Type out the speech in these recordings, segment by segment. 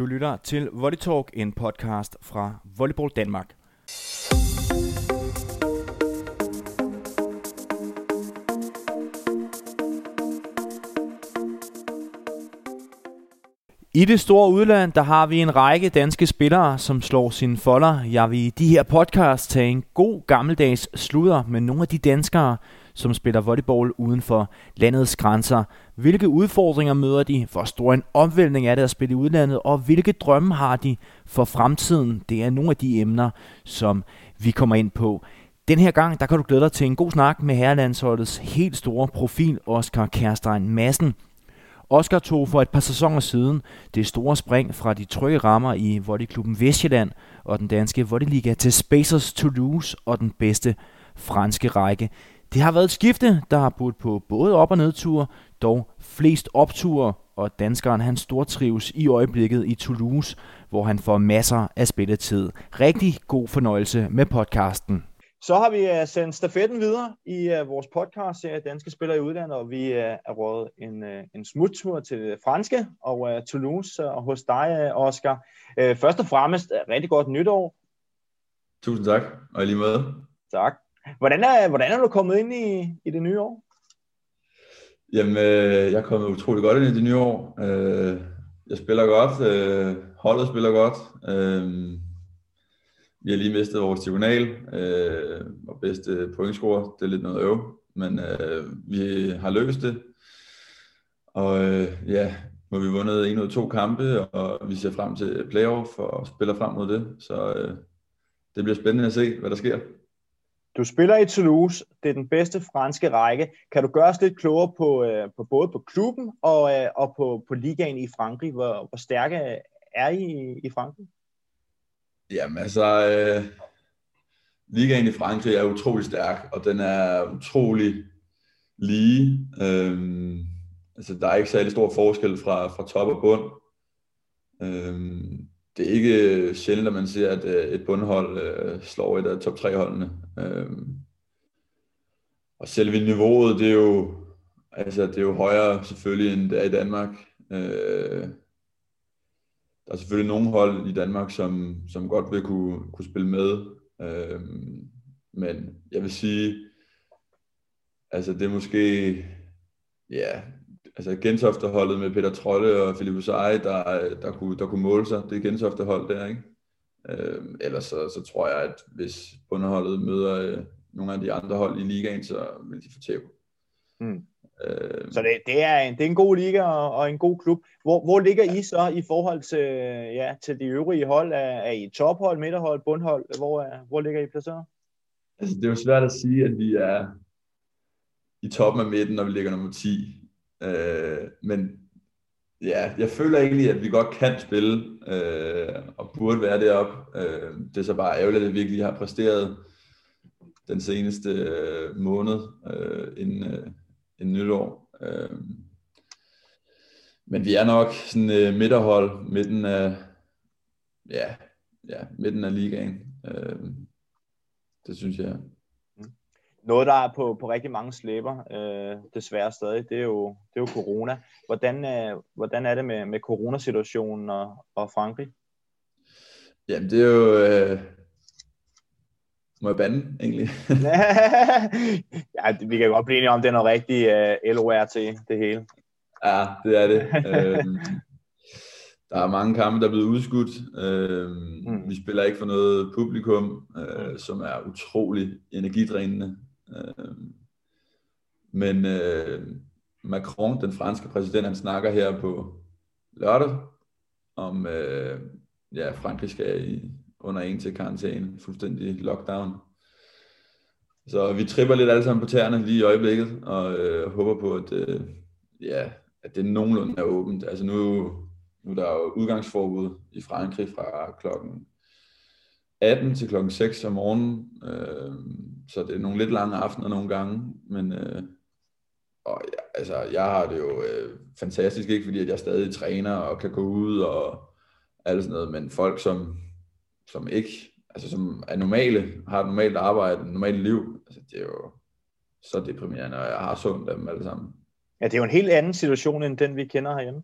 Du lytter til Volley Talk, en podcast fra Volleyball Danmark. I det store udland, der har vi en række danske spillere, som slår sine folder. Jeg vil i de her podcasts tage en god gammeldags sludder med nogle af de danskere, som spiller volleyball uden for landets grænser. Hvilke udfordringer møder de? Hvor stor en omvæltning er det at spille i udlandet? Og hvilke drømme har de for fremtiden? Det er nogle af de emner, som vi kommer ind på. Den her gang, der kan du glæde dig til en god snak med herrelandsholdets helt store profil, Oscar Kærstein Madsen. Oscar tog for et par sæsoner siden det store spring fra de trygge rammer i volleyklubben Vestjylland og den danske volleyliga til Spacers Toulouse og den bedste franske række. Det har været et skifte, der har budt på både op- og nedture, dog flest opture, og danskeren han stortrives i øjeblikket i Toulouse, hvor han får masser af spilletid. Rigtig god fornøjelse med podcasten. Så har vi sendt stafetten videre i vores podcast-serie Danske Spillere i Udlandet, og vi er røget en smuttur til det franske og Toulouse og hos dig, Oscar. Først og fremmest, rigtig godt nytår. Tusind tak, og lige med. Tak. Hvordan er du kommet ind i det nye år? Jamen, jeg er kommet utrolig godt ind i det nye år. Jeg spiller godt. Holdet spiller godt. Vi har lige mistet vores diagonal og bedste pointscorer. Det er lidt noget øv, men vi har løst det. Og ja, nu har vi vundet en ud af to kampe, og vi ser frem til playoff og spiller frem mod det. Så det bliver spændende at se, hvad der sker. Du spiller i Toulouse, det er den bedste franske række. Kan du gøre os lidt klogere på både på klubben og på ligaen i Frankrig? Hvor stærke er I Frankrig? Jamen altså, ligaen i Frankrig er utrolig stærk, og den er utrolig lige. Altså, der er ikke særlig stor forskel fra top og bund. Det er ikke sjældent, at man ser, at et bundhold slår et af top 3 holdene. Og selve niveauet, det er jo højere selvfølgelig, end det er i Danmark. Der er selvfølgelig nogle hold i Danmark, som godt vil kunne spille med. Men jeg vil sige, altså det er måske, ja... Altså Gentofte-holdet med Peter Trolle og Philippus Eje, der kunne måle sig. Det er Gentofte-hold der, ikke? Ellers så tror jeg, at hvis bundeholdet møder nogle af de andre hold i ligaen, så vil de få tæve. Så det er en god liga og en god klub. Hvor ligger I så i forhold til de øvrige hold? Er I tophold, midterhold, bundhold? Hvor ligger I placeret? Altså, det er jo svært at sige, at vi er i toppen af midten, når vi ligger nummer 10. Men ja, jeg føler egentlig, at vi godt kan spille og burde være deroppe. Det er så bare ærgerligt, at vi virkelig har præsteret den seneste måned inden nytår. Men vi er nok sådan midterhold, midten af ligaen. Det synes jeg. Noget, der er på rigtig mange slæber, desværre stadig, det er jo corona. Hvordan er det med coronasituationen og Frankrig? Jamen, det er jo... Må jeg bande, egentlig? Ja, vi kan godt blive enige om, det er noget rigtig LORT, det hele. Ja, det er det. Der er mange kampe, der er blevet udskudt. Vi spiller ikke for noget publikum, som er utrolig energidrænende. Men Macron, den franske præsident, han snakker her på lørdag om Frankrig skal under en til karantæne, fuldstændig lockdown. Så vi tripper lidt alle sammen på tæerne lige i øjeblikket og håber på at det nogenlunde er åbent. Altså nu er der jo udgangsforbud i Frankrig fra klokken 18 til klokken 6 om morgenen, så det er nogle lidt lange aftener nogle gange, men jeg har det jo fantastisk, ikke fordi at jeg stadig træner og kan gå ud og alt sådan noget, men folk som ikke, altså som er normale, har et normalt arbejde, et normalt liv, altså det er jo så deprimerende, og jeg har sundt af dem alle sammen. Ja, det er jo en helt anden situation end den vi kender herhjemme.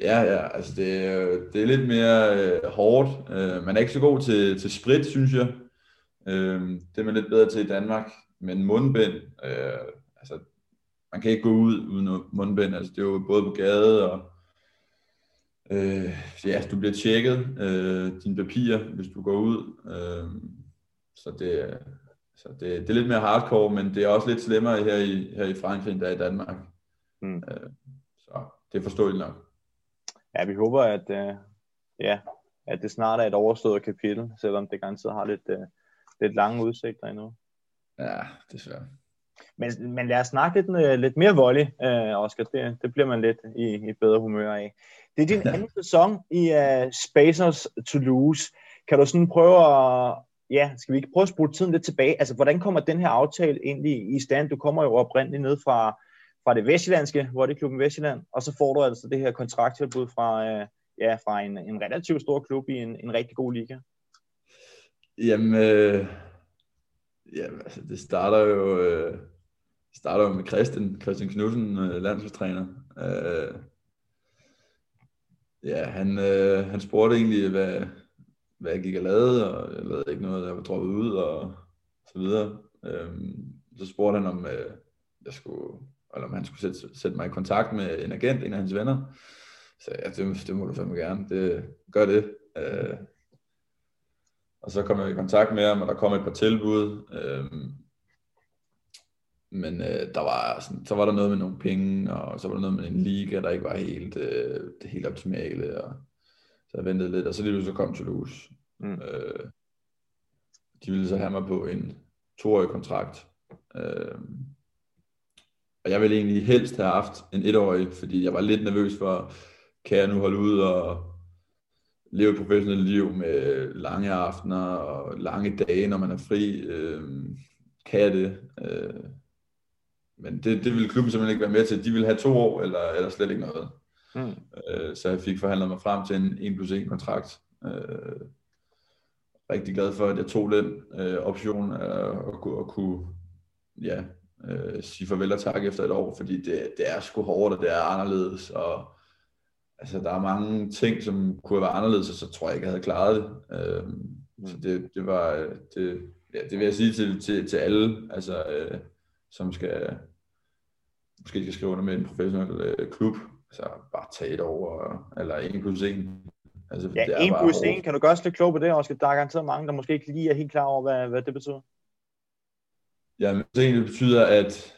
Ja, altså det er lidt mere hårdt. Man er ikke så god til sprit, synes jeg. Det er man lidt bedre til i Danmark. Men mundbind, altså man kan ikke gå ud uden mundbind. Altså det er jo både på gade og du bliver tjekket dine papirer, hvis du går ud. Så det er lidt mere hardcore, men det er også lidt slemmere her i Frankrig end der i Danmark. Mm. Så det er forståeligt nok. Ja, vi håber, at det snart er et overstået kapitel, selvom det ganske har lidt lange udsigter endnu. Ja, desværre. Men lad os snakke lidt mere volley, Oscar. Det bliver man lidt i bedre humør af. Det er din anden sæson i Spacers Toulouse. Kan du sådan prøve at... Ja, skal vi ikke prøve at spole tiden lidt tilbage? Altså, hvordan kommer den her aftale egentlig i stand? Du kommer jo oprindeligt ned fra det vestjyllandske, hvor det er klubben Vestjylland, og så får du altså det her kontrakttilbud fra en relativt stor klub i en rigtig god liga. Jamen altså, det starter jo med Christian Knudsen, landsholdstræner. Han spurgte egentlig, hvad jeg gik og lavede, og jeg lavede ikke noget, jeg var droppet ud, og så videre. Så spurgte han, om han skulle sætte mig i kontakt med en agent, en af hans venner. Så ja, det må du fandme gerne, gør det. Og så kom jeg i kontakt med ham, og der kom et par tilbud. Men så var der noget med nogle penge, og så var der noget med en liga, der ikke var helt optimale, og så jeg ventede lidt, og så lige pludselig kom Toulouse. Mm. De ville så have mig på en 2-årig kontrakt. Og jeg ville egentlig helst have haft en 1-årig, fordi jeg var lidt nervøs for, kan jeg nu holde ud og leve et professionelt liv med lange aftener og lange dage, når man er fri. Kan jeg det? Men det ville klubben simpelthen ikke være med til. De ville have 2 år, eller slet ikke noget. Mm. Så jeg fik forhandlet mig frem til en 1+1 kontrakt. Rigtig glad for, at jeg tog den option at kunne... Ja, sige farvel og tak efter et år, fordi det er sgu hårdt, og det er anderledes, og altså der er mange ting, som kunne være anderledes, og så tror jeg ikke, jeg havde klaret det. Så det vil jeg sige til alle, altså som måske skal skrive under med en professionel klub, så bare tage et over, eller 1+1. Altså, ja, 1+1, kan du gøre os lidt klog på det, Oscar? Der er garanteret mange, der måske ikke lige er helt klar over, hvad det betyder. Ja, men det betyder, at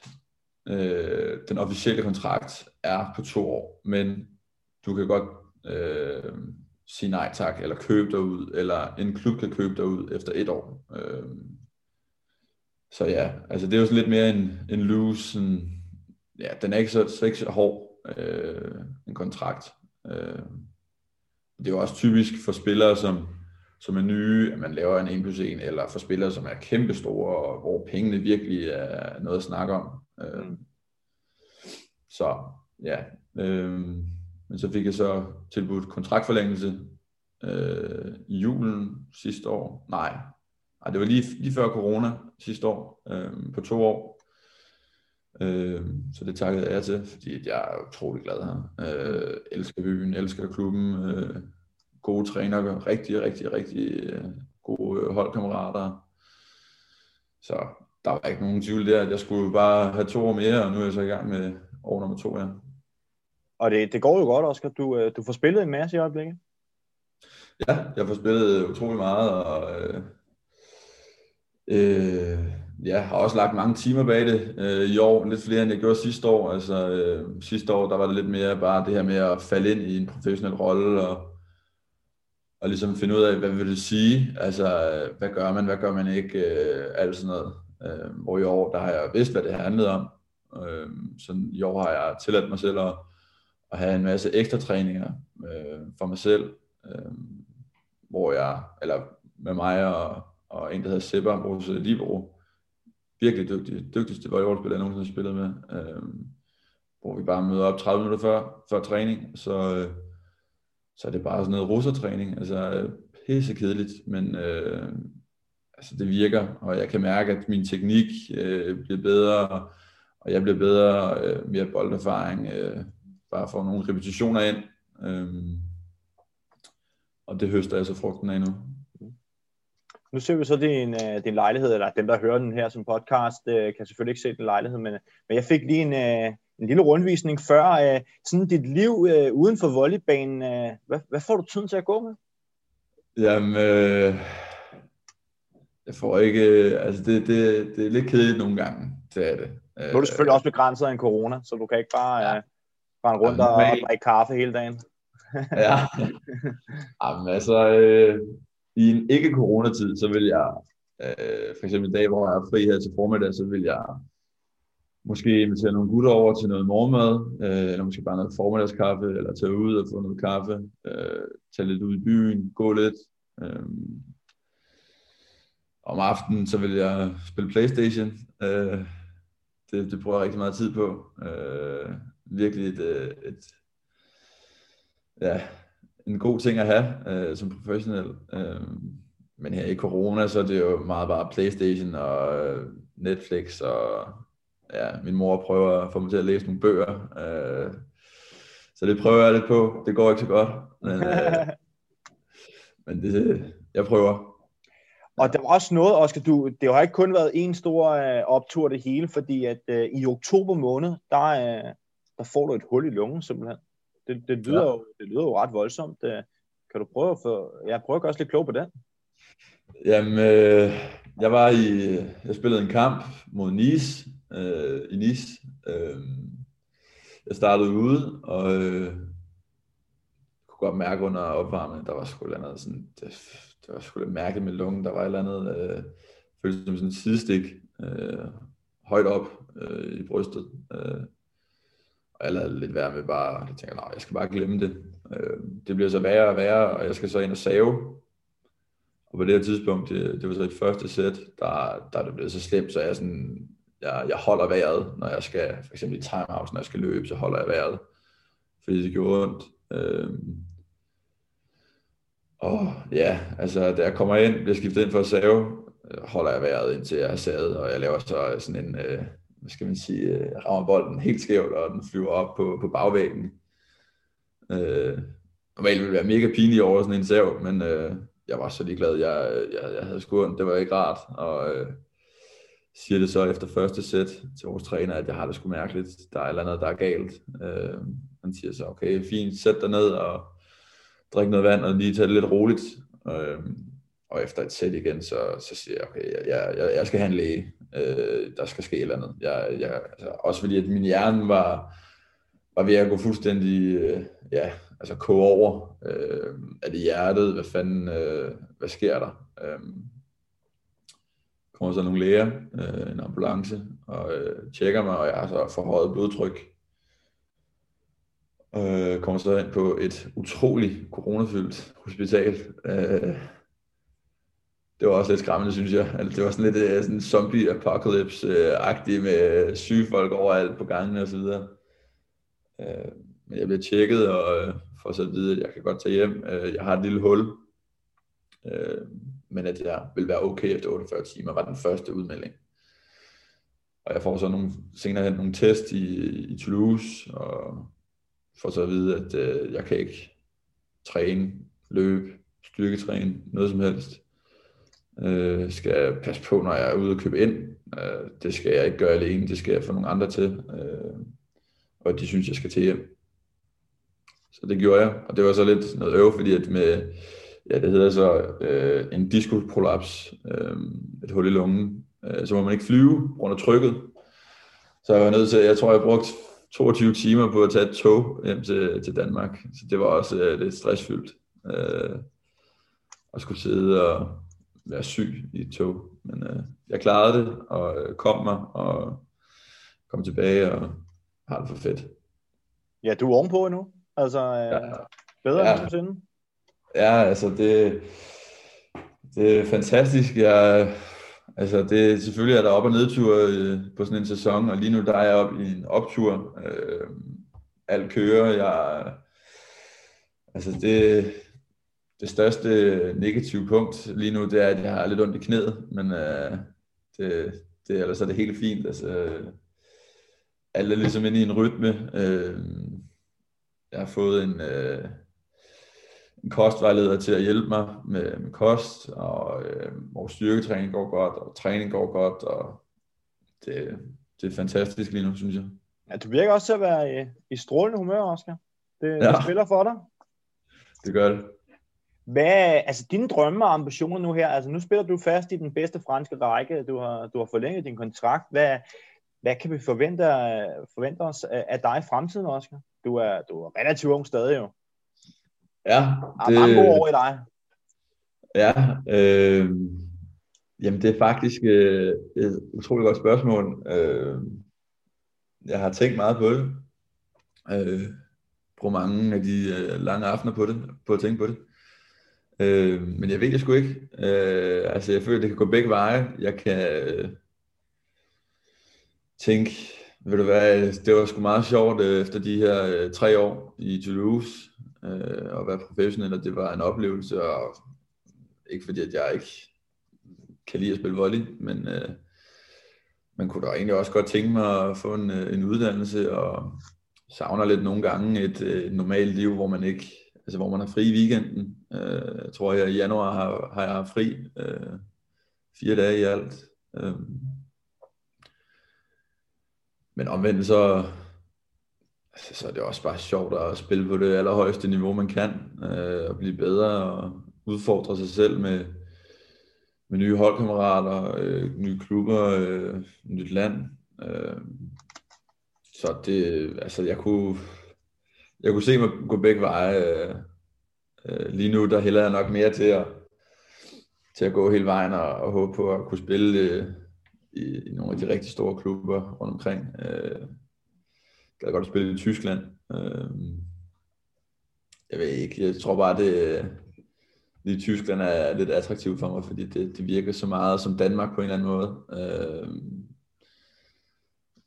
den officielle kontrakt er på 2 år, men du kan godt sige nej tak, eller købe dig ud, eller en klub kan købe dig ud efter 1 år. Så ja, altså det er jo sådan lidt mere en loose, ja, den er ikke så hård en kontrakt. Det er jo også typisk for spillere, som er nye, at man laver en 1+1, eller for spillere, som er kæmpestore, og hvor pengene virkelig er noget at snakke om. Så ja, men så fik jeg så tilbudt kontraktforlængelse i julen sidste år. Nej, det var lige før corona sidste år, på 2 år. Så det takkede jeg til, fordi jeg er utrolig glad her. Elsker byen, elsker klubben, gode trænere, rigtig gode holdkammerater. Så der var ikke nogen tvivl der, at jeg skulle bare have 2 år mere, og nu er jeg så i gang med år nummer 2 her. Og det går jo godt, Oscar. Du får spillet en masse i øjeblikket. Ja, jeg får spillet utrolig meget, og jeg har også lagt mange timer bag det i år, lidt flere end jeg gjorde sidste år. Altså sidste år, der var det lidt mere bare det her med at falde ind i en professionel rolle, og ligesom finde ud af, hvad vil det sige, altså hvad gør man, hvad gør man ikke, alt sådan noget. Hvor i år, der har jeg vidst, hvad det handlede om. Så i år har jeg tilladt mig selv at have en masse ekstra træninger for mig selv, med mig og en, der hedder Seba, vores libero, virkelig dygtigste volleyballspiller, jeg nogensinde har spillet med, hvor vi bare møder op 30 minutter før træning, så er det bare sådan noget russertræning, altså pissekedeligt, men det virker, og jeg kan mærke, at min teknik bliver bedre, og jeg bliver bedre, mere bolderfaring, bare får nogle repetitioner ind, Og det høster jeg så frugten af nu. Nu ser vi så din lejlighed, eller dem, der hører den her som podcast, kan selvfølgelig ikke se din lejlighed, men jeg fik lige en lille rundvisning før. Sådan dit liv uden for volleybanen, hvad får du tiden til at gå med? Jamen, jeg får ikke, altså det er lidt kedeligt nogle gange, det er det. Nu er du selvfølgelig også begrænset af en corona, så du kan ikke bare rende rundt og drikke kaffe hele dagen. Ja, jamen altså... I en ikke-coronatid, så vil jeg, for eksempel i dag, hvor jeg er fri her til formiddag, så vil jeg måske invitere nogle gutter over til noget morgenmad, eller måske bare noget formiddagskaffe, eller tage ud og få noget kaffe, tage lidt ud i byen, gå lidt. Om aftenen, så vil jeg spille Playstation. Det bruger jeg rigtig meget tid på. Virkelig en god ting at have som professionel. Men her i corona, så er det jo meget bare Playstation og Netflix, og min mor prøver at få mig til at læse nogle bøger. Så det prøver jeg lidt på. Det går ikke så godt, men det, jeg prøver. Og der var også noget, Oscar, det har ikke kun været en stor optur det hele, fordi at i oktober måned, der får du et hul i lungen simpelthen. Det lyder jo ret voldsomt. Kan du prøve at gøre os lidt klog på det? Jamen, jeg spillede en kamp mod Nice. Jeg startede ude, og kunne godt mærke under opvarmningen, der var sgu et eller andet sådan, det var sgu lidt mærkeligt med lungen. Der var et eller andet, føltes som sådan en sidestik, højt op i brystet. Og jeg lavede lidt værre med bare, jeg tænker, nej, jeg skal bare glemme det. Det bliver så værre og værre, og jeg skal så ind og save. Og på det her tidspunkt, det var så i første sæt, der er det blevet så slemt, så jeg sådan, jeg holder vejret, når jeg skal, for eksempel i timeout, når jeg skal løbe, så holder jeg vejret. Fordi det gjorde ondt. Og da jeg kommer ind, bliver skiftet ind for at save, holder jeg vejret, indtil jeg har savet, og jeg laver så sådan en... rammer bolden helt skævt, og den flyver op på bagvæggen. Normalt ville det være mega pinligt over sådan en sav, men jeg var så ligeglad, jeg havde skuren, det var ikke rart, og siger det så efter første sæt til vores træner, at jeg har det sgu mærkeligt, der er et eller andet, der er galt. Han siger så, okay, fint, sæt dig ned og drik noget vand, og lige tage det lidt roligt. Og efter et sæt igen, så siger jeg, okay, jeg skal have en læge. Der skal ske et eller andet. Også fordi, at min hjerne var ved at gå fuldstændig koge over. Er det hjertet? Hvad fanden? Hvad sker der? Kommer så nogle læger, en ambulance, og tjekker mig, og jeg har så forhøjet blodtryk. Kommer så ind på et utroligt coronafyldt hospital. Det var også lidt skræmmende, synes jeg. Altså, det var sådan lidt sådan zombie-apocalypse-agtigt med syge folk overalt på gangen og så videre. Men jeg blev tjekket og får så at vide, at jeg kan godt tage hjem. Jeg har et lille hul, men at jeg vil være okay efter 48 timer, var den første udmelding. Og jeg får så senere hen nogle test i Toulouse, og får så at vide, at jeg kan ikke træne, løbe, styrketræne, noget som helst. Skal jeg passe på, når jeg er ude og købe ind. Det skal jeg ikke gøre alene, det skal jeg få nogle andre til. Og de synes, jeg skal til hjem. Så det gjorde jeg, og det var så lidt noget øv, fordi at med, det hedder så en diskusprolaps, et hul i lungen, så må man ikke flyve under trykket. Så jeg var nødt til, jeg tror, jeg brugte 22 timer på at tage et tog hjem til Danmark. Så det var også lidt stressfyldt at skulle sidde og være syg i et tog, men jeg klarede det, og kom tilbage, og har det for fedt. Ja, du er ovenpå endnu, altså bedre end nogensinde. Ja, altså det er fantastisk, det selvfølgelig er der op- og nedture på sådan en sæson, og lige nu der er jeg oppe i en optur, alt kører, det største negative punkt lige nu, det er, at jeg har lidt ondt i knæet, men ellers er det helt fint. Altså, alt er ligesom inde i en rytme. Jeg har fået en kostvejleder til at hjælpe mig med kost, og styrketræning går godt, og træning går godt, og det er fantastisk lige nu, synes jeg. Ja, du virker også til at være i strålende humør, Oscar. Det spiller for dig. Det gør det. Hvad, altså dine drømme og ambitioner nu her, altså nu spiller du fast i den bedste franske række, du har forlænget din kontrakt. Hvad kan vi forvente os af dig i fremtiden, Oscar? Du er relativt ung stadig jo. Ja. Der er mange gode år i dig. Ja. Jamen det er faktisk et utroligt godt spørgsmål. Jeg har tænkt meget på det. Bruger mange af de lange aftener på at tænke på det. Men jeg ved det sgu ikke. Altså jeg føler, det kan gå begge veje. Jeg kan tænke, ved du hvad, det var sgu meget sjovt efter de her 3 år i Toulouse at være professionel, og det var en oplevelse, og ikke fordi, at jeg ikke kan lide at spille volley, men man kunne da egentlig også godt tænke mig at få en uddannelse, og savner lidt nogle gange et normalt liv, hvor man ikke, altså hvor man har fri i weekenden. Jeg tror, jeg i januar har jeg fri 4 dage i alt. Men omvendt så er det også bare sjovt at spille på det allerhøjeste niveau, man kan. Og blive bedre og udfordre sig selv med nye holdkammerater, nye klubber, nyt land. Så det, altså jeg kunne se mig gå begge veje. Lige nu, der hælder jeg nok mere til at gå hele vejen og håbe på at kunne spille i nogle af de rigtig store klubber rundt omkring. Jeg kan godt spille i Tyskland. Jeg ved ikke, jeg tror bare, det lige Tyskland er lidt attraktivt for mig, fordi det virker så meget som Danmark på en eller anden måde.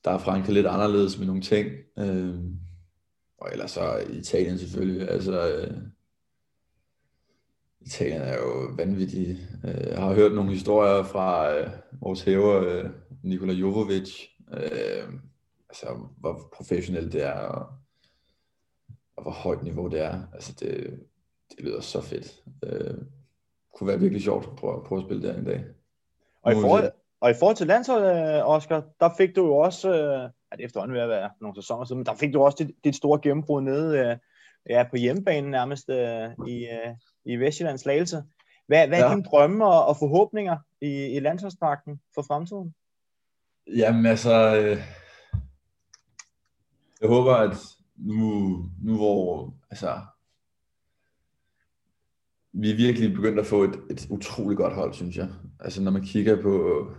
Der er Frankrig lidt anderledes med nogle ting. Og ellers så Italien selvfølgelig. Altså, Italien er jo vanvittig. Jeg har hørt nogle historier fra vores hæver, Nikola Jovovic. Altså, hvor professionelt det er, og hvor højt niveau det er. Altså, det lyder så fedt. Kunne være virkelig sjovt at prøve at spille der en dag. Og i forhold til landsholdet, Oscar, der fik du jo også, det er efterhånden ved at være nogle sæsoner siden, men der fik du også dit store gennembrud nede på hjemmebanen nærmest i Vestjylland, Slagelse. Hvad er dine drømme og forhåbninger i landsholdsdragten for fremtiden? Jamen altså, jeg håber, at nu hvor altså, vi er virkelig begyndt at få et utroligt godt hold, synes jeg. Altså når man kigger på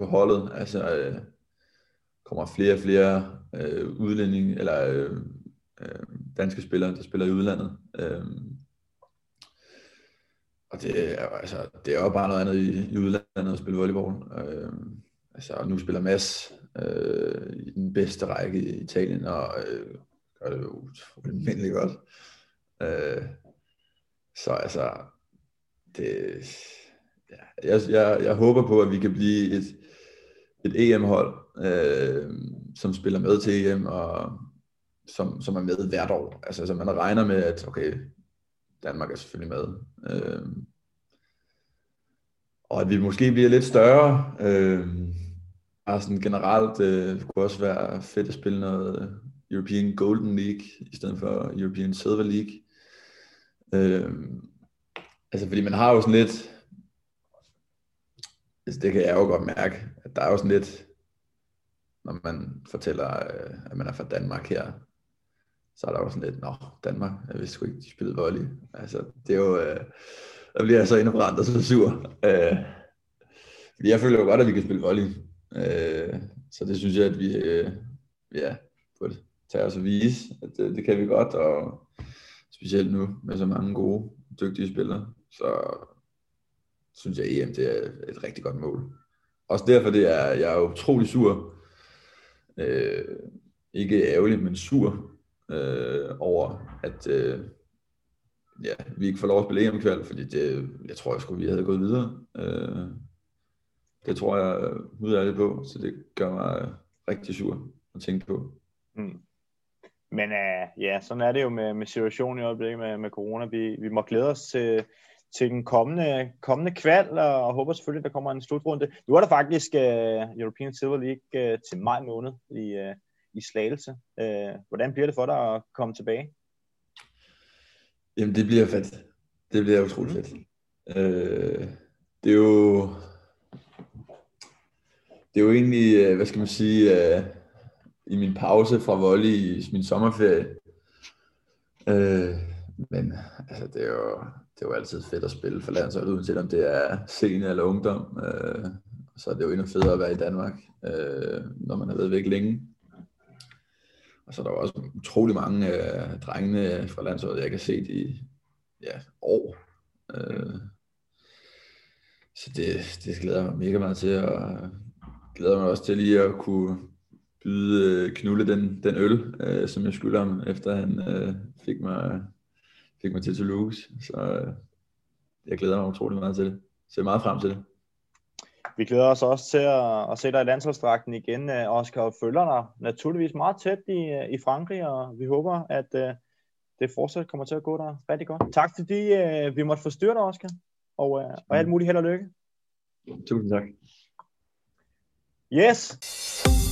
holdet, altså kommer flere og flere udlændinge eller danske spillere, der spiller i udlandet. Og det er jo bare noget andet i udlandet at spille volleyball. Altså nu spiller Mads i den bedste række i Italien og gør det jo utroligt godt. Så altså det. Ja, jeg håber på, at vi kan blive et EM-hold, som spiller med til EM, og som er med hvert år. Altså så man regner med, at okay, Danmark er selvfølgelig med. Og at vi måske bliver lidt større. Og sådan generelt det kunne også være fedt at spille noget European Golden League, i stedet for European Silver League. Altså fordi man har jo sådan lidt. Det kan jeg jo godt mærke, at der er jo sådan lidt, når man fortæller, at man er fra Danmark her, så er der jo sådan lidt, Danmark, jeg vidste sgu ikke, de spillede volley. Altså, det er jo, der bliver jeg så indebrændt og så sur. Fordi jeg føler jo godt, at vi kan spille volley. Så det synes jeg, at vi burde tage os og vise, at det kan vi godt, og specielt nu med så mange gode, dygtige spillere, så synes jeg, EM det er et rigtig godt mål. Også derfor jeg er utrolig sur. Ikke ærgerlig, men sur over, at vi ikke får lov at spille EM-kval, fordi jeg tror sgu, vi havde gået videre. Det tror jeg ud af det på, så det gør mig rigtig sur at tænke på. Mm. Men ja, sådan er det jo med situationen i øjeblikket med corona. Vi må glæde os til den kommende kval, og håber selvfølgelig, der kommer en slutrunde. Nu er der faktisk European Silver League til maj måned i Slagelse. Hvordan bliver det for dig at komme tilbage? Jamen, det bliver fedt. Det bliver utroligt fedt. Det er jo egentlig, hvad skal man sige, i min pause fra volley i min sommerferie. Men altså, det er jo altid fedt at spille for landsholdet, uanset om det er senior eller ungdom. Så er det jo endnu federe at være i Danmark, når man har været væk længe. Og så er der også utrolig mange drengene fra landsholdet, jeg kan se i år. Så det glæder mig mega meget til, og glæder mig også til lige at kunne byde Knulle den øl, som jeg skylder ham, efter han fik mig til Toulouse. Så jeg glæder mig utrolig meget til det. Ser meget frem til det. Vi glæder os også til at se dig i landsholdsdragten igen, Oscar, og følger dig naturligvis meget tæt i Frankrig, og vi håber, at det fortsat kommer til at gå dig rigtig godt. Tak fordi vi måtte forstyrre dig, Oscar, og alt muligt held og lykke. Tusind tak. Yes!